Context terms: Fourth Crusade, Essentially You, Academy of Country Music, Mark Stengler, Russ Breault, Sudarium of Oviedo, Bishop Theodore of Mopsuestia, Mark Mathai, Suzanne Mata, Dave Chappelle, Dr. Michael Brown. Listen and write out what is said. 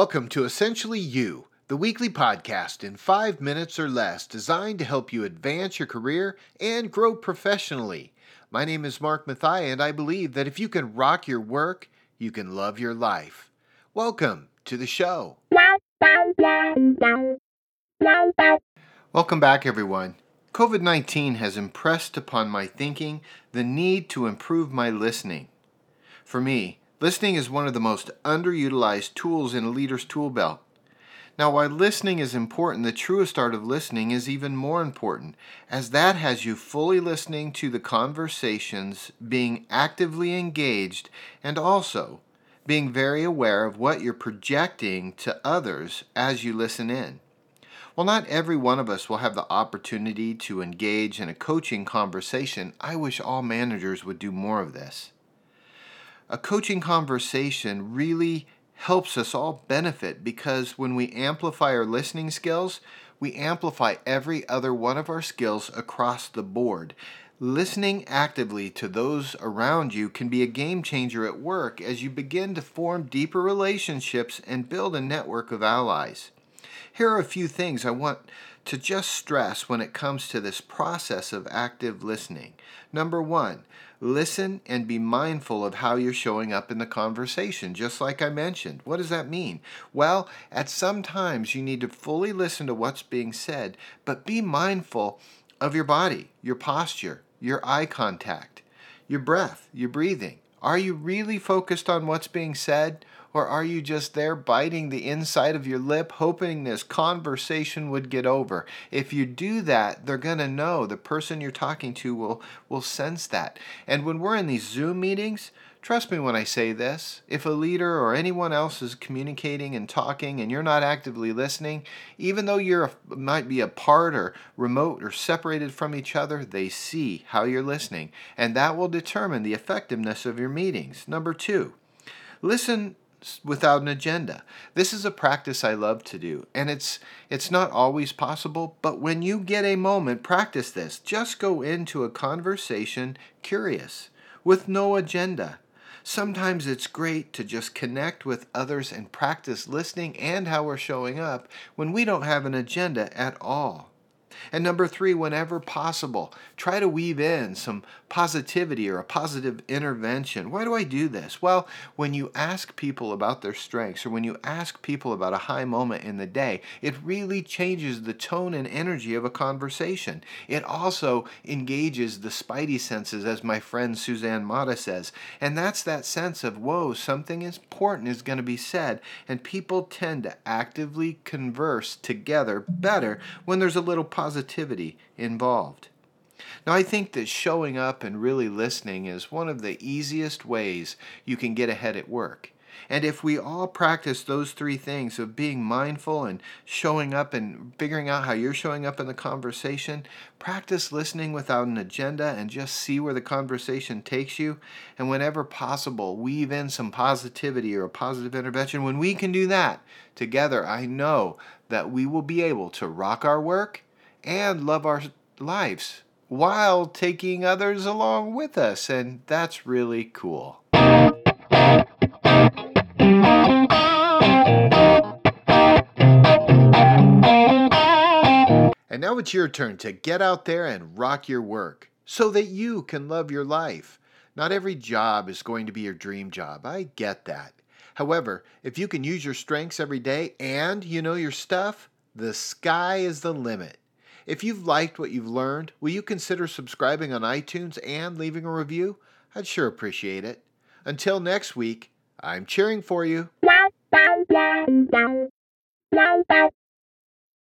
Welcome to Essentially You, the weekly podcast in 5 minutes or less designed to help you advance your career and grow professionally. My name is Mark Mathai, and I believe that if you can rock your work, you can love your life. Welcome to the show. Welcome back, everyone. COVID-19 has impressed upon my thinking the need to improve my listening. For me, listening is one of the most underutilized tools in a leader's tool belt. Now, while listening is important, the truest art of listening is even more important, as that has you fully listening to the conversations, being actively engaged, and also being very aware of what you're projecting to others as you listen in. While not every one of us will have the opportunity to engage in a coaching conversation, I wish all managers would do more of this. A coaching conversation really helps us all benefit because when we amplify our listening skills, we amplify every other one of our skills across the board. Listening actively to those around you can be a game changer at work as you begin to form deeper relationships and build a network of allies. Here are a few things I want to just stress when it comes to this process of active listening. Number one, listen and be mindful of how you're showing up in the conversation, just like I mentioned. What does that mean? Well, at some times you need to fully listen to what's being said, but be mindful of your body, your posture, your eye contact, your breath, your breathing. Are you really focused on what's being said? Or are you just there biting the inside of your lip, hoping this conversation would get over? If you do that, they're going to know. The person you're talking to will sense that. And when we're in these Zoom meetings, trust me when I say this, if a leader or anyone else is communicating and talking and you're not actively listening, even though you might be apart or remote or separated from each other, they see how you're listening. And that will determine the effectiveness of your meetings. Number two, listen without an agenda. This is a practice I love to do, and it's not always possible, but when you get a moment, practice this. Just go into a conversation curious, with no agenda. Sometimes it's great to just connect with others and practice listening and how we're showing up when we don't have an agenda at all. And number three, whenever possible, try to weave in some positivity or a positive intervention. Why do I do this? Well, when you ask people about their strengths or when you ask people about a high moment in the day, it really changes the tone and energy of a conversation. It also engages the spidey senses, as my friend Suzanne Mata says. And that's that sense of, whoa, something important is going to be said. And people tend to actively converse together better when there's a little positivity involved. Now, I think that showing up and really listening is one of the easiest ways you can get ahead at work. And if we all practice those three things of being mindful and showing up and figuring out how you're showing up in the conversation, practice listening without an agenda and just see where the conversation takes you. And whenever possible, weave in some positivity or a positive intervention. When we can do that together, I know that we will be able to rock our work and love our lives while taking others along with us. And that's really cool. And now it's your turn to get out there and rock your work so that you can love your life. Not every job is going to be your dream job. I get that. However, if you can use your strengths every day and you know your stuff, the sky is the limit. If you've liked what you've learned, will you consider subscribing on iTunes and leaving a review? I'd sure appreciate it. Until next week, I'm cheering for you.